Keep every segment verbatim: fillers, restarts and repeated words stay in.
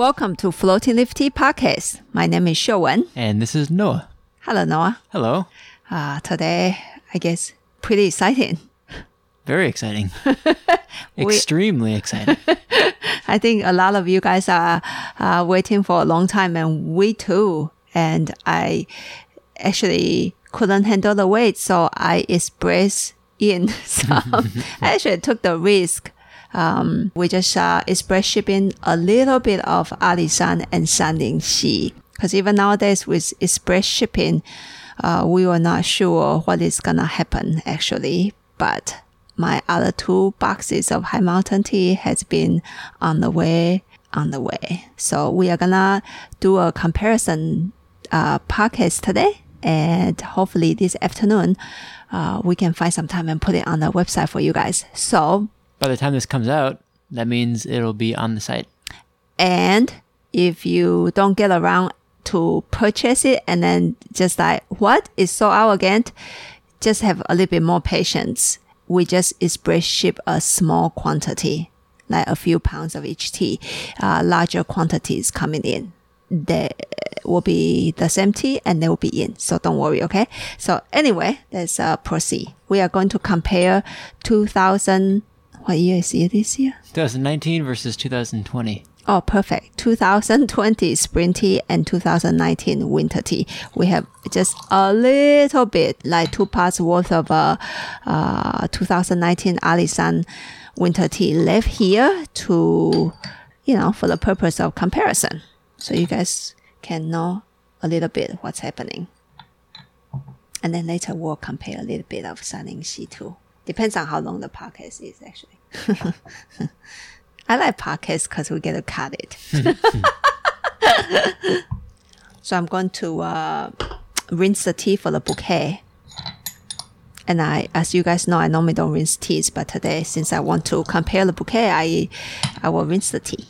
Welcome to Floating Lifty Podcast. My name is Xiu Wen. And this is Noah. Hello, Noah. Hello. Uh, today, I guess, pretty exciting. Very exciting. Extremely exciting. I think a lot of you guys are uh, waiting for a long time, and we too. And I actually couldn't handle the wait, so I expressed in some. I actually took the risk. Um, we just uh, express shipping a little bit of Alishan and Shan Lin Xi. Because even nowadays with express shipping, uh, we were not sure what is going to happen actually. But my other two boxes of High Mountain Tea has been on the way, on the way. So we are going to do a comparison uh, podcast today. And hopefully this afternoon, uh, we can find some time and put it on the website for you guys. So by the time this comes out, that means it'll be on the site. And if you don't get around to purchase it and then just like, what? It's so arrogant. Just have a little bit more patience. We just express ship a small quantity, like a few pounds of each tea. Uh, larger quantities coming in. They will be the same tea and they will be in. So don't worry, okay? So anyway, let's uh, proceed. We are going to compare two thousand... What year is it this year? twenty nineteen versus two thousand twenty. Oh, perfect. two thousand twenty spring tea and two thousand nineteen winter tea. We have just a little bit, like two parts worth of uh, uh, two thousand nineteen Alishan winter tea left here to, you know, for the purpose of comparison. So you guys can know a little bit what's happening. And then later we'll compare a little bit of Shan Lin Xi too. Depends on how long the podcast is, actually. I like podcasts because we get to cut it. So I'm going to uh, rinse the tea for the bouquet. And I, as you guys know, I normally don't rinse teas. But today, since I want to compare the bouquet, I, I will rinse the tea.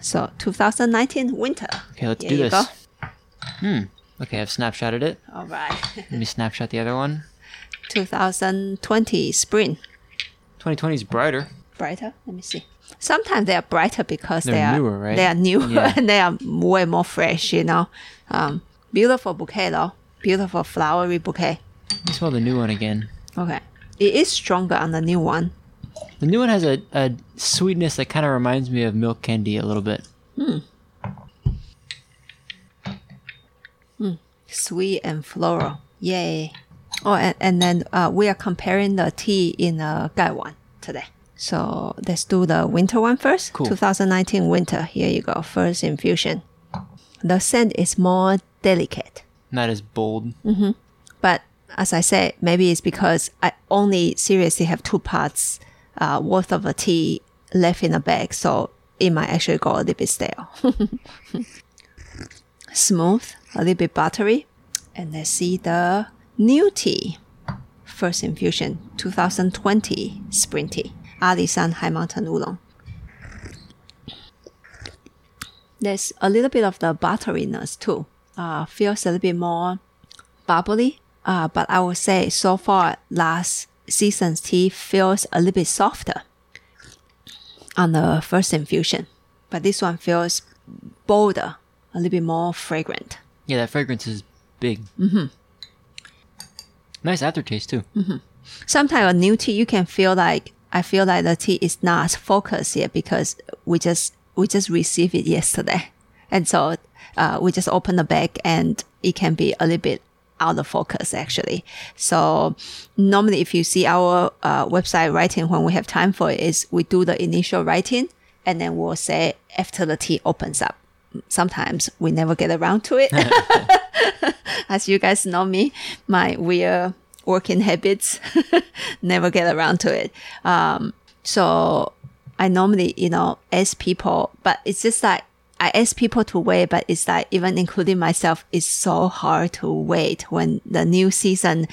So two thousand nineteen winter. Okay, let's Here do you this. Go. Hmm. Okay, I've snapshotted it. All right. Let me snapshot the other one. twenty twenty spring. twenty twenty is brighter. Brighter? Let me see. Sometimes they are brighter because They're they are newer, right? They are newer yeah. And they are way more fresh, you know. Um, beautiful bouquet, though. Beautiful flowery bouquet. Let me smell the new one again. Okay. It is stronger on the new one. The new one has a, a sweetness that kind of reminds me of milk candy a little bit. Hmm. Mm, sweet and floral. Yay. Oh, and, and then uh, we are comparing the tea in uh, Gaiwan today. So let's do the winter one first. Cool. twenty nineteen winter. Here you go. First infusion. The scent is more delicate. Not as bold. Mm-hmm. But as I said, maybe it's because I only seriously have two parts uh, worth of a tea left in the bag. So it might actually go a little bit stale. Smooth, a little bit buttery. And let's see the new tea. First infusion, twenty twenty spring tea. Alishan High Mountain Oolong. There's a little bit of the butteriness too. Uh, feels a little bit more bubbly. Uh, but I would say so far last season's tea feels a little bit softer on the first infusion. But this one feels bolder. A little bit more fragrant. Yeah, that fragrance is big. Mm-hmm. Nice aftertaste, too. Mm-hmm. Sometimes a new tea, you can feel like, I feel like the tea is not focused yet because we just we just received it yesterday. And so uh, we just open the bag and it can be a little bit out of focus, actually. So normally if you see our uh, website writing when we have time for it, is we do the initial writing and then we'll say after the tea opens up. Sometimes we never get around to it. As you guys know me, my weird working habits never get around to it. Um, so I normally, you know, ask people, but it's just like I ask people to wait, but it's like even including myself, it's so hard to wait when the new season,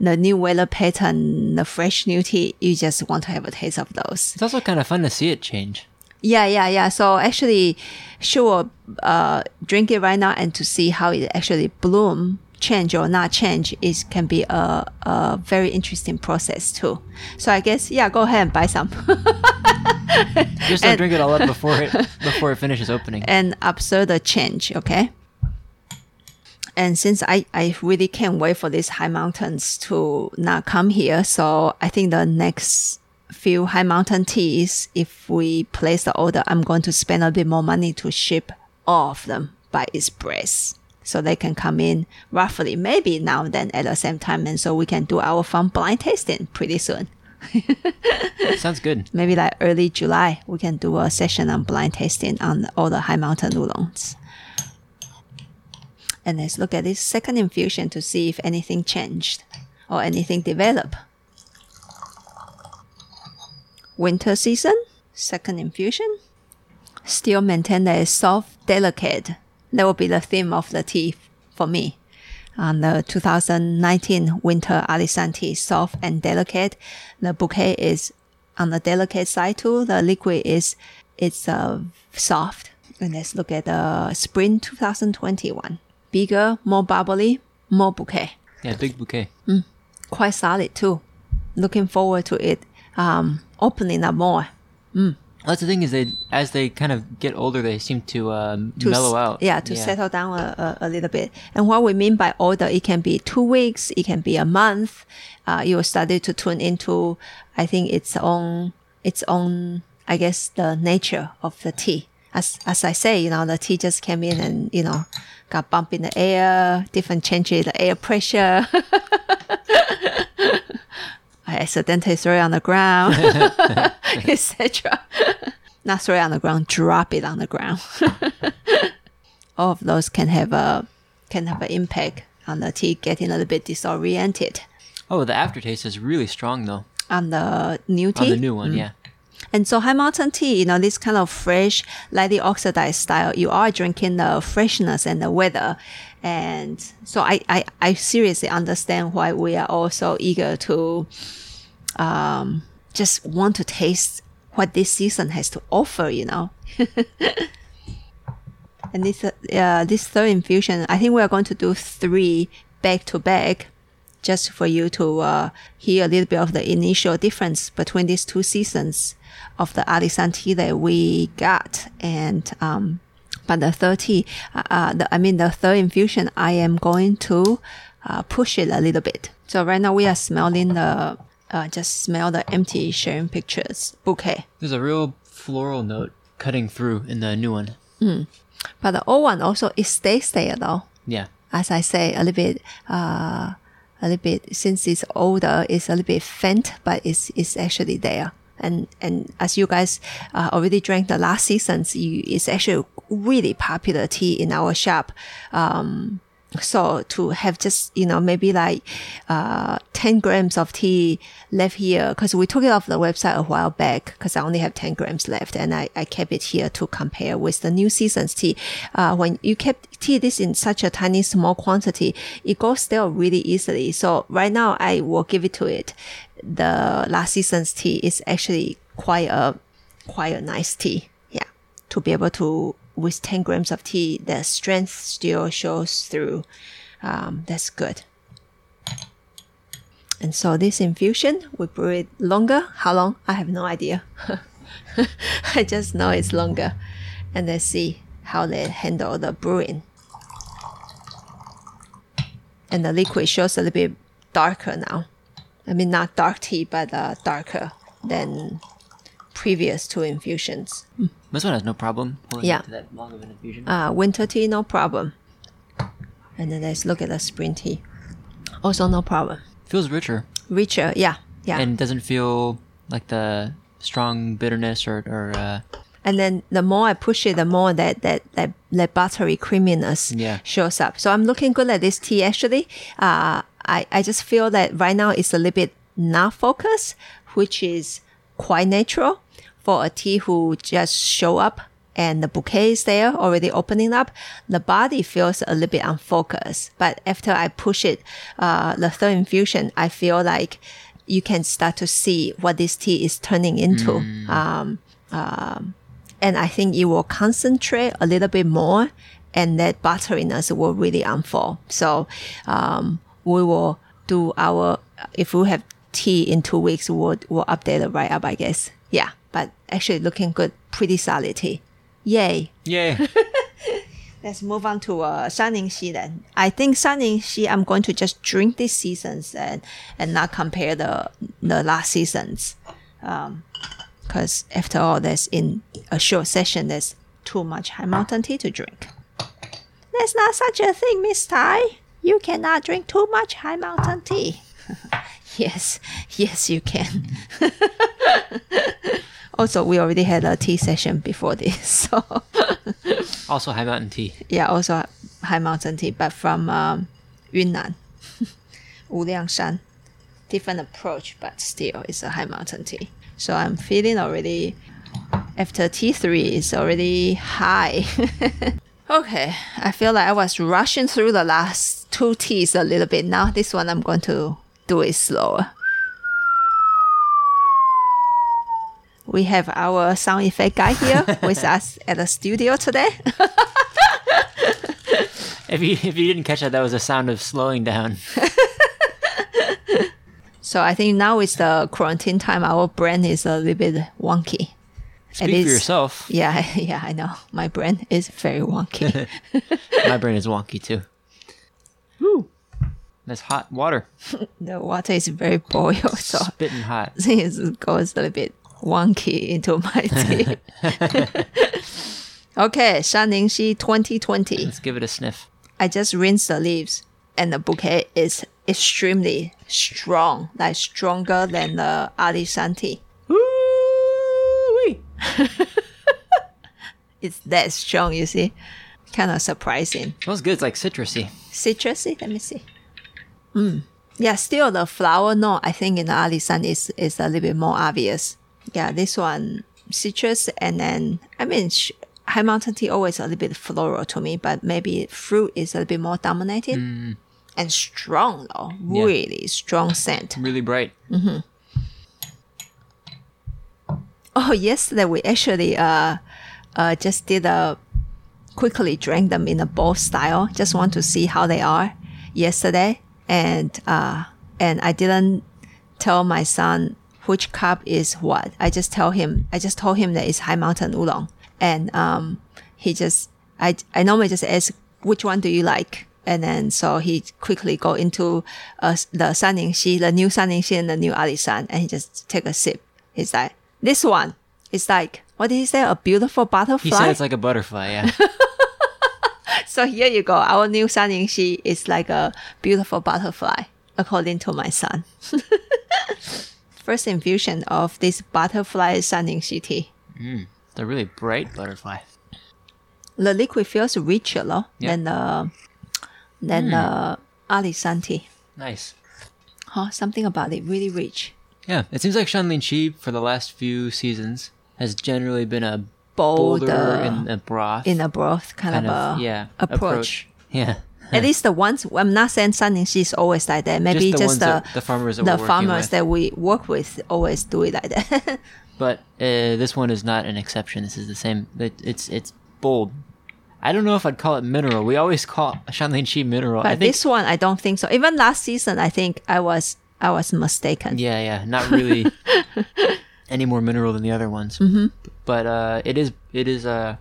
the new weather pattern, the fresh new tea, you just want to have a taste of those. It's also kind of fun to see it change. Yeah, yeah, yeah. So actually, sure, uh, drink it right now and to see how it actually bloom change or not change is can be a, a very interesting process too. So I guess, yeah, go ahead and buy some. Just don't and, drink it all up before it before it finishes opening. And observe the change, okay? And since I, I really can't wait for these high mountains to not come here, so I think the next few high mountain teas, if we place the order, I'm going to spend a bit more money to ship all of them by express. So they can come in roughly, maybe now and then at the same time. And so we can do our fun blind tasting pretty soon. Sounds good. Maybe like early July, we can do a session on blind tasting on all the high mountain oolongs. And let's look at this second infusion to see if anything changed or anything developed. Winter season, second infusion. Still maintain a soft, delicate. That will be the theme of the tea for me on the two thousand nineteen Winter Alishan tea, soft and delicate. The bouquet is on the delicate side too. The liquid is it's uh, soft. And let's look at the uh, Spring twenty twenty-one. Bigger, more bubbly, more bouquet. Yeah, big bouquet. Mm, quite solid too. Looking forward to it um, opening up more. Mm. That's the thing is, they as they kind of get older, they seem to, um, to mellow out. Yeah, to yeah. settle down a, a, a little bit. And what we mean by older, it can be two weeks, it can be a month. Uh, you will start to tune into, I think, its own, its own, I guess, the nature of the tea. As as I say, you know, the tea just came in and, you know, got bumped in the air, different changes in the air pressure. I accidentally throw it on the ground, et cetera. Not throw it on the ground, drop it on the ground. All of those can have a can have an impact on the tea getting a little bit disoriented. Oh, the aftertaste is really strong though. On the new tea? On the new one, mm. yeah. And so high mountain tea, you know, this kind of fresh, lightly oxidized style, you are drinking the freshness and the weather. And so I, I, I seriously understand why we are all so eager to um, just want to taste what this season has to offer, you know. And this, uh, this third infusion, I think we are going to do three back-to-back, just for you to uh, hear a little bit of the initial difference between these two seasons of the Alishan tea that we got. And um, but the third tea, uh, the, I mean the third infusion, I am going to uh, push it a little bit. So right now we are smelling the, uh, just smell the empty sharing pictures bouquet. There's a real floral note cutting through in the new one. Mm. But the old one also, it stays there though. Yeah. As I say, a little bit... Uh, A little bit, since it's older, it's a little bit faint, but it's it's actually there. And and as you guys uh, already drank the last seasons, you, it's actually really popular tea in our shop. Um, so to have just, you know, maybe like uh, ten grams of tea left here, because we took it off the website a while back, because I only have ten grams left, and I, I kept it here to compare with the new season's tea. Uh, when you kept tea this in such a tiny, small quantity, it goes stale really easily. So right now, I will give it to it. The last season's tea is actually quite a, quite a nice tea. Yeah, to be able to... With ten grams of tea, the strength still shows through. Um, that's good. And so this infusion, we brew it longer. How long? I have no idea. I just know it's longer. And let's see how they handle the brewing. And the liquid shows a little bit darker now. I mean, not dark tea, but uh, darker than previous two infusions. Mm. This one has no problem. Pulling yeah. That long of an infusion. Uh, winter tea, no problem. And then let's look at the spring tea. Also no problem. Feels richer. Richer, yeah. yeah. And doesn't feel like the strong bitterness or... or uh... And then the more I push it, the more that, that, that, that buttery creaminess yeah. shows up. So I'm looking good at this tea, actually. Uh, I, I just feel that right now it's a little bit not focused, which is quite natural. For a tea who just show up and the bouquet is there already opening up, the body feels a little bit unfocused. But after I push it, uh, the third infusion, I feel like you can start to see what this tea is turning into. Mm. Um, um, And I think it will concentrate a little bit more, and that butteriness will really unfold. So um, we will do our, if we have tea in two weeks, we'll, we'll update the write-up, I guess. Yeah, but actually looking good, pretty solid tea. Yay. Yay. Let's move on to uh, Shan Lin Xi then. I think Shan Lin Xi, I'm going to just drink these seasons and, and not compare the the last seasons. Um, because after all, there's in a short session, there's too much high mountain tea to drink. There's not such a thing, Miss Tai. You cannot drink too much high mountain tea. Yes, yes, you can. Also, we already had a tea session before this, so also high mountain tea. Yeah, also high mountain tea, but from um, Yunnan, Wuliangshan. Different approach, but still, it's a high mountain tea. So I'm feeling already after tea three, it's already high. Okay, I feel like I was rushing through the last two teas a little bit. Now this one, I'm going to do it slower. We have our sound effect guy here with us at the studio today. if you if you didn't catch that, that was a sound of slowing down. So I think now it's the quarantine time. Our brain is a little bit wonky. Speak least, for yourself. Yeah, yeah, I know. My brain is very wonky. My brain is wonky too. Woo. That's hot water. The water is very boiled. So spitting hot. It goes a little bit wonky into my tea. Okay, Shan Lin Xi twenty twenty. Let's give it a sniff. I just rinsed the leaves, and the bouquet is extremely strong, like stronger than the Alishan tea. Woo-wee. It's that strong, you see. Kind of surprising. Smells good. It's like citrusy. Citrusy? Let me see. Mm. Yeah, still the flower note, I think in the Alishan is, is a little bit more obvious. Yeah, this one, citrus, and then, I mean, sh- high mountain tea always a little bit floral to me, but maybe fruit is a little bit more dominated. Mm. And strong, though. Yeah. Really strong scent. Really bright. Mm-hmm. Oh, yesterday we actually uh, uh, just did a, quickly drank them in a bowl style. Just want to see how they are yesterday. And, uh, and I didn't tell my son which cup is what. I just tell him, I just told him that it's high mountain oolong. And um, he just, I, I normally just ask, which one do you like? And then so he quickly go into uh, the Shan Lin Xi, the new Shan Lin Xi and the new Alishan, and he just take a sip. He's like, this one. It's like, what did he say? A beautiful butterfly? He said it's like a butterfly, yeah. So here you go. Our new Shan Lin Xi is like a beautiful butterfly, according to my son. First infusion of this butterfly Shan Lin Xi tea. Mm, it's a really bright butterfly. The liquid feels richer though, yep. than the... Than mm. uh, Alishan tea. Nice. Huh? Something about it really rich. Yeah, it seems like Shan Lin Xi for the last few seasons has generally been a bolder, bolder in a broth, in a broth kind, kind of, of a yeah, approach. approach. Yeah. At least the ones, I'm not saying Shan Lin Xi is always like that. Maybe just the, just the, that, the farmers that the we're farmers with. that we work with always do it like that. But uh, this one is not an exception. This is the same. It, it's it's bold. I don't know if I'd call it mineral. We always call Shan Lin Xi mineral. But I think this one, I don't think so. Even last season, I think I was I was mistaken. Yeah, yeah. Not really any more mineral than the other ones. Mm-hmm. But uh, it is it is uh,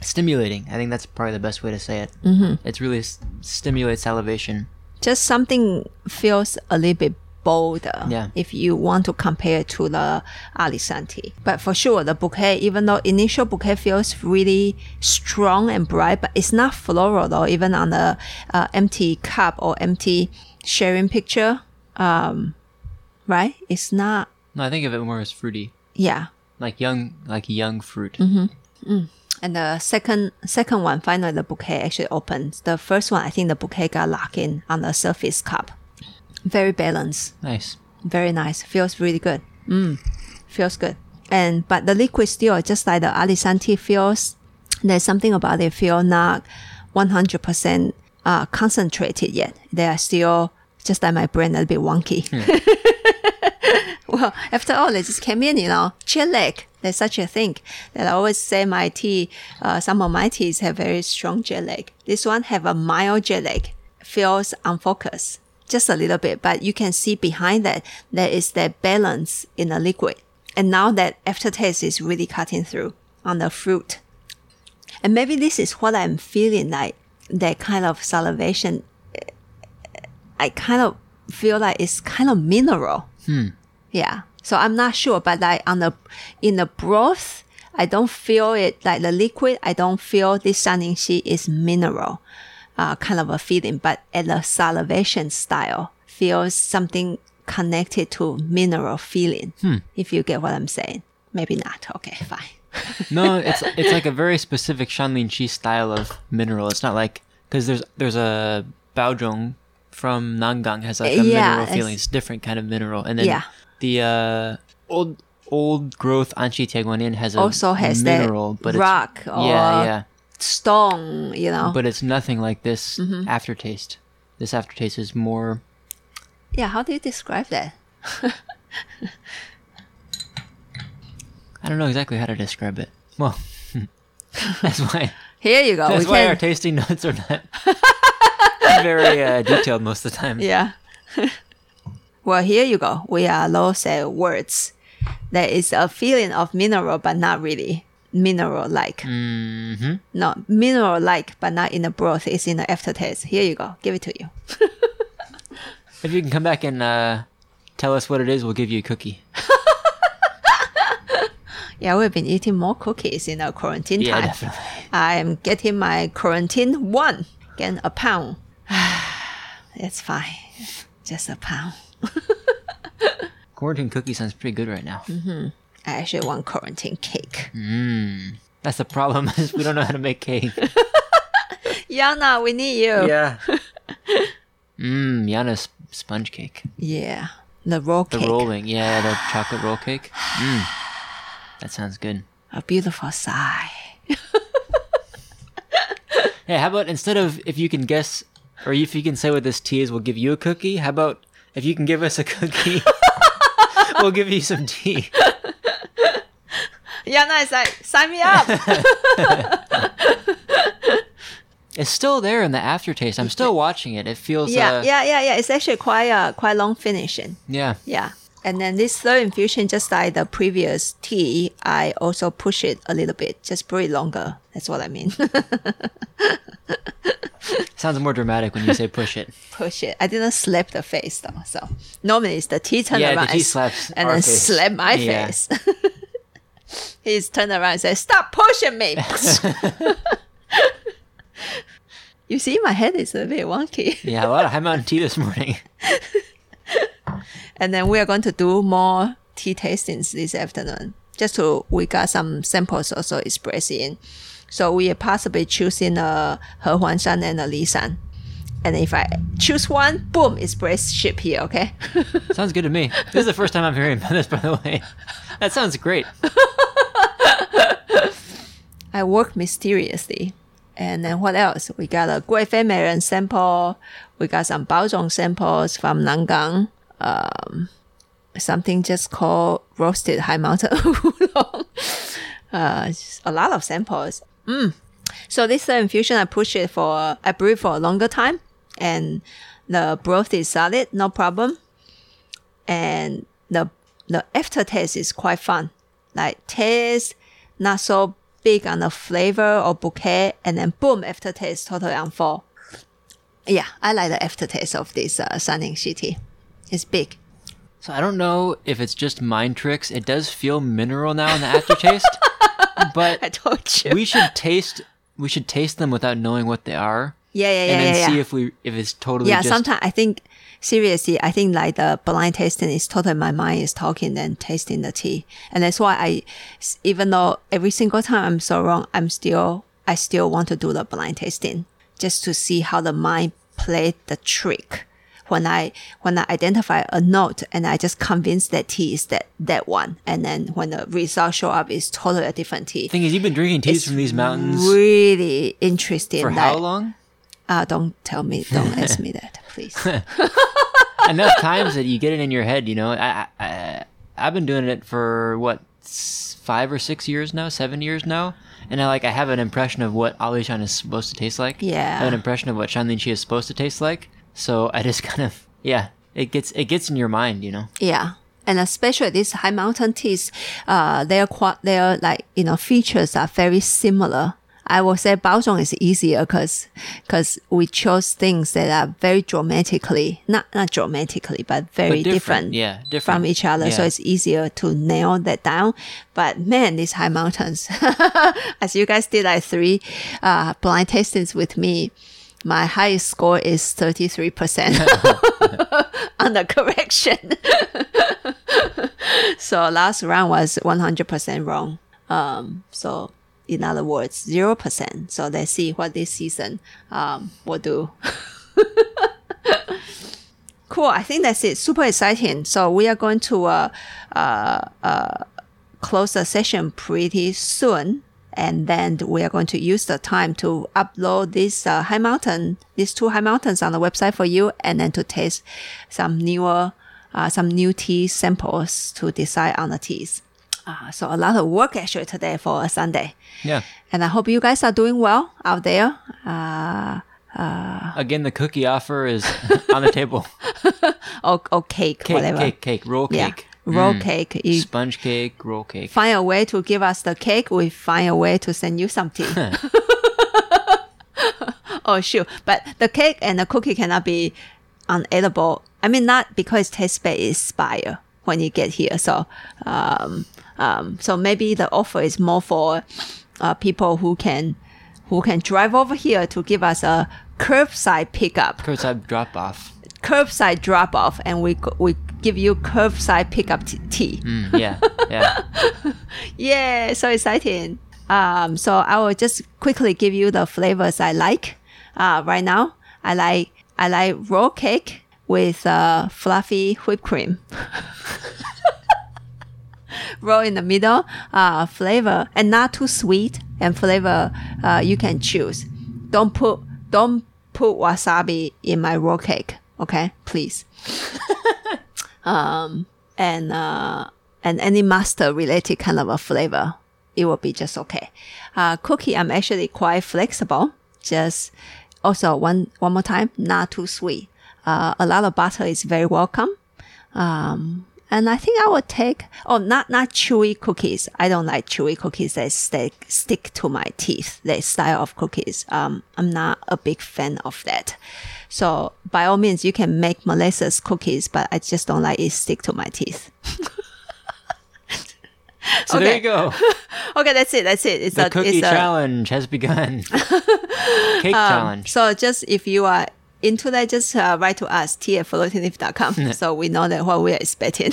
stimulating. I think that's probably the best way to say it. Mm-hmm. It really s- stimulates salivation. Just something feels a little bit bolder, yeah. If you want to compare it to the Alishan tea. But for sure, the bouquet, even though initial bouquet feels really strong and bright, but it's not floral though, even on the uh, empty cup or empty sharing picture, um, right? It's not... No, I think of it more as fruity. Yeah. Like young like young fruit. Mm-hmm. Mm. And the second second one, finally the bouquet actually opens. The first one, I think the bouquet got locked in on the surface cup. Very balanced. Nice. Very nice. Feels really good. Mm. Feels good. And but the liquid still, just like the Alishan tea, feels there's something about it feel not one hundred percent uh, concentrated yet. They are still just like my brain a little bit wonky. Mm. Well, after all, they just came in, you know, chillax. There's such a thing that I always say my tea, uh, some of my teas have very strong jet lag. This one have a mild jet lag, feels unfocused, just a little bit. But you can see behind that, there is that balance in the liquid. And now that aftertaste is really cutting through on the fruit. And maybe this is what I'm feeling like, that kind of salivation. I kind of feel like it's kind of mineral. Hmm. Yeah. So I'm not sure, but like on the, in the broth, I don't feel it, like the liquid, I don't feel this Shan Lin Xi is mineral, uh, kind of a feeling, but at the salivation style, feels something connected to mineral feeling, hmm. if you get what I'm saying. Maybe not. Okay, fine. No, it's it's like a very specific Shan Lin Xi style of mineral. It's not like, because there's, there's a Baozhong from Nangang has like a yeah, mineral feeling. It's, it's different kind of mineral. And then... Yeah. The uh, old old growth Anxi Tie Guan Yin has a also has mineral, that but rock it's, or yeah, yeah. stone, you know. But it's nothing like this mm-hmm. aftertaste. This aftertaste is more. Yeah, how do you describe that? I don't know exactly how to describe it. Well, that's why. Here you go. That's we why can... our tasting notes are not very uh, detailed most of the time. Yeah. Well, here you go. We are lost at words. There is a feeling of mineral, but not really mineral-like. Mm-hmm. No, mineral-like, but not in the broth. It's in the aftertaste. Here you go. Give it to you. If you can come back and uh, tell us what it is, we'll give you a cookie. Yeah, we've been eating more cookies in our quarantine yeah, time. Definitely. I'm getting my quarantine one. Getting a pound. It's fine. Just a pound. Quarantine cookie sounds pretty good right now. Mm-hmm. I actually want quarantine cake. Mm. That's the problem, is we don't know how to make cake. Yana, we need you. Yeah. Mmm, Yana's sponge cake. Yeah. The roll cake. The rolling, yeah, the chocolate roll cake. Mmm. That sounds good. A beautiful sigh. Hey, how about instead of if you can guess, or if you can say what this tea is, we'll give you a cookie. How about if you can give us a cookie, we'll give you some tea. Yeah, nice. Like, sign me up. It's still there in the aftertaste. I'm still watching it. It feels... Yeah, uh, yeah, yeah, yeah. It's actually quite uh, quite long finishing. Yeah. Yeah. And then this third infusion, just like the previous tea, I also push it a little bit. Just brew it longer. That's what I mean. Sounds more dramatic when you say push it. Push it. I didn't slap the face though. So normally it's the tea turn yeah, around the tea slaps and, and then face. slap my yeah. face. He's turned around and said, "Stop pushing me." You see, my head is a bit wonky. Yeah, a lot of high mountain tea this morning. And then we are going to do more tea tastings this afternoon. Just to, we got some samples also expressed in. So we are possibly choosing a He Huan Shan and a Li Shan. And if I choose one, boom, it's brace ship here, okay? Sounds good to me. This is the first time I'm hearing about this, by the way. That sounds great. I work mysteriously. And then what else? We got a Gui Fei Meiren sample. We got some Baozhong samples from Nangang. Um, something just called roasted high mountain oolong. Uh, a lot of samples. Mm. So this uh, infusion, I push it for, I brew for a longer time, and the broth is solid, no problem. And the the aftertaste is quite fun. Like taste, not so big on the flavor or bouquet, and then boom, aftertaste totally unfold. Yeah, I like the aftertaste of this uh, Shan Lin Xi tea. It's big. So I don't know if it's just mind tricks. It does feel mineral now in the aftertaste. But I told you. we should taste we should taste them without knowing what they are. Yeah, yeah, yeah. And then yeah, yeah. see if we if it's totally Yeah, just... sometimes I think seriously, I think like the blind tasting is totally my mind is talking and tasting the tea. And that's why I even though every single time I'm so wrong, I'm still I still want to do the blind tasting just to see how the mind played the trick. When I when I identify a note and I just convince that tea is that, that one, and then when the results show up, it's totally a different tea. The thing is, you've been drinking teas it's from these mountains. Really interesting. For how that, long? Uh, don't tell me. Don't ask me that, please. Enough times that you get it in your head. You know, I, I I've been doing it for what five or six years now, seven years now, and I like I have an impression of what Alishan is supposed to taste like. Yeah, I have an impression of what Shan Lin Xi is supposed to taste like. So I just kind of yeah, it gets it gets in your mind, you know. Yeah. And especially these high mountain teas, uh, their their like you know features are very similar. I would say Baozhong is easier because because we chose things that are very dramatically not not dramatically but very but different, different, yeah, different from each other. Yeah. So it's easier to nail that down. But man, these high mountains, as you guys did like three uh, blind tastings with me. My highest score is thirty-three percent on the correction. So last round was one hundred percent wrong. Um, so in other words, zero percent. So let's see what this season um, will do. Cool. I think that's it. Super exciting. So we are going to uh, uh, uh, close the session pretty soon. And then we are going to use the time to upload these uh, high mountain, these two high mountains on the website for you, and then to taste some newer, uh, some new tea samples to decide on the teas. Uh, so a lot of work actually today for a Sunday. Yeah. And I hope you guys are doing well out there. Uh, uh, Again, the cookie offer is on the table. or, or cake, cake, whatever. Cake, cake, roll cake. Yeah. Roll mm. cake. You Sponge cake, roll cake. Find a way to give us the cake. We find a way to send you some tea. Oh, sure. But the cake and the cookie cannot be unedible. I mean, not because taste buds expire when you get here. So um, um, so maybe the offer is more for uh, people who can who can drive over here to give us a curbside pickup. Curbside drop-off. Curbside drop-off. And we we... give you curbside pickup t- tea. Mm, yeah, yeah. Yeah, so exciting. Um, so I will just quickly give you the flavors I like. Uh, right now, I like I like roll cake with uh, fluffy whipped cream. Roll in the middle, uh, flavor, and not too sweet, and flavor uh, you can choose. Don't put, don't put wasabi in my roll cake, okay? Please. Um, and, uh, and any mustard related kind of a flavor, it will be just okay. Uh, cookie, I'm actually quite flexible. Just also one, one more time, not too sweet. Uh, a lot of butter is very welcome. Um, and I think I would take, oh, not, not chewy cookies. I don't like chewy cookies that stick, stick to my teeth, that style of cookies. Um, I'm not a big fan of that. So by all means, you can make molasses cookies, but I just don't like it stick to my teeth. So okay. There you go. Okay, that's it. That's it. It's the a, cookie it's challenge a... has begun. Cake um, challenge. So just if you are into that, just uh, write to us, tea at floating leaf dot com, so we know that what we are expecting.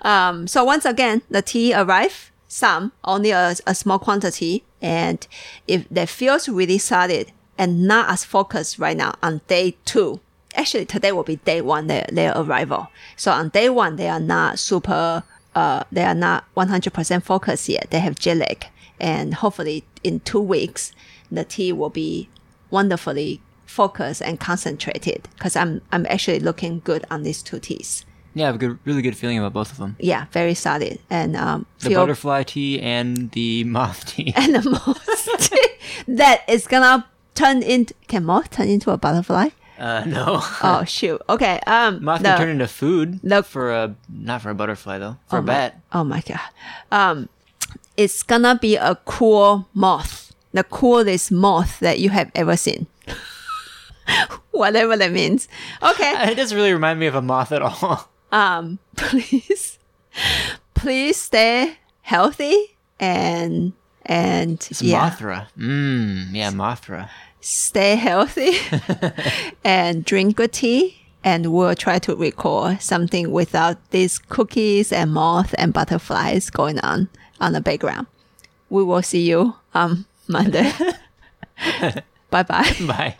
um, so once again, the tea arrive, some, only a, a small quantity. And if that feels really solid, and not as focused right now on day two. Actually, today will be day one, their, their arrival. So on day one, they are not super, uh, they are not one hundred percent focused yet. They have jet lag. And hopefully in two weeks, the tea will be wonderfully focused and concentrated. Because I'm, I'm actually looking good on these two teas. Yeah, I have a good, really good feeling about both of them. Yeah, very solid. And um, the butterfly tea and the moth tea. And the moth tea. That is going to turn into can moth turn into a butterfly? Uh, no. Oh shoot. Okay. Um, moth can turn into food. Look for a not for a butterfly though. For oh a my, bat. Oh my god. Um, it's gonna be a cool moth, the coolest moth that you have ever seen. Whatever that means. Okay. It doesn't really remind me of a moth at all. Um, please, please stay healthy and and it's yeah. Mothra. Mm, yeah, Mothra. Stay healthy and drink good tea, and we'll try to record something without these cookies and moth and butterflies going on on the background. We will see you on Monday. Bye-bye. Bye.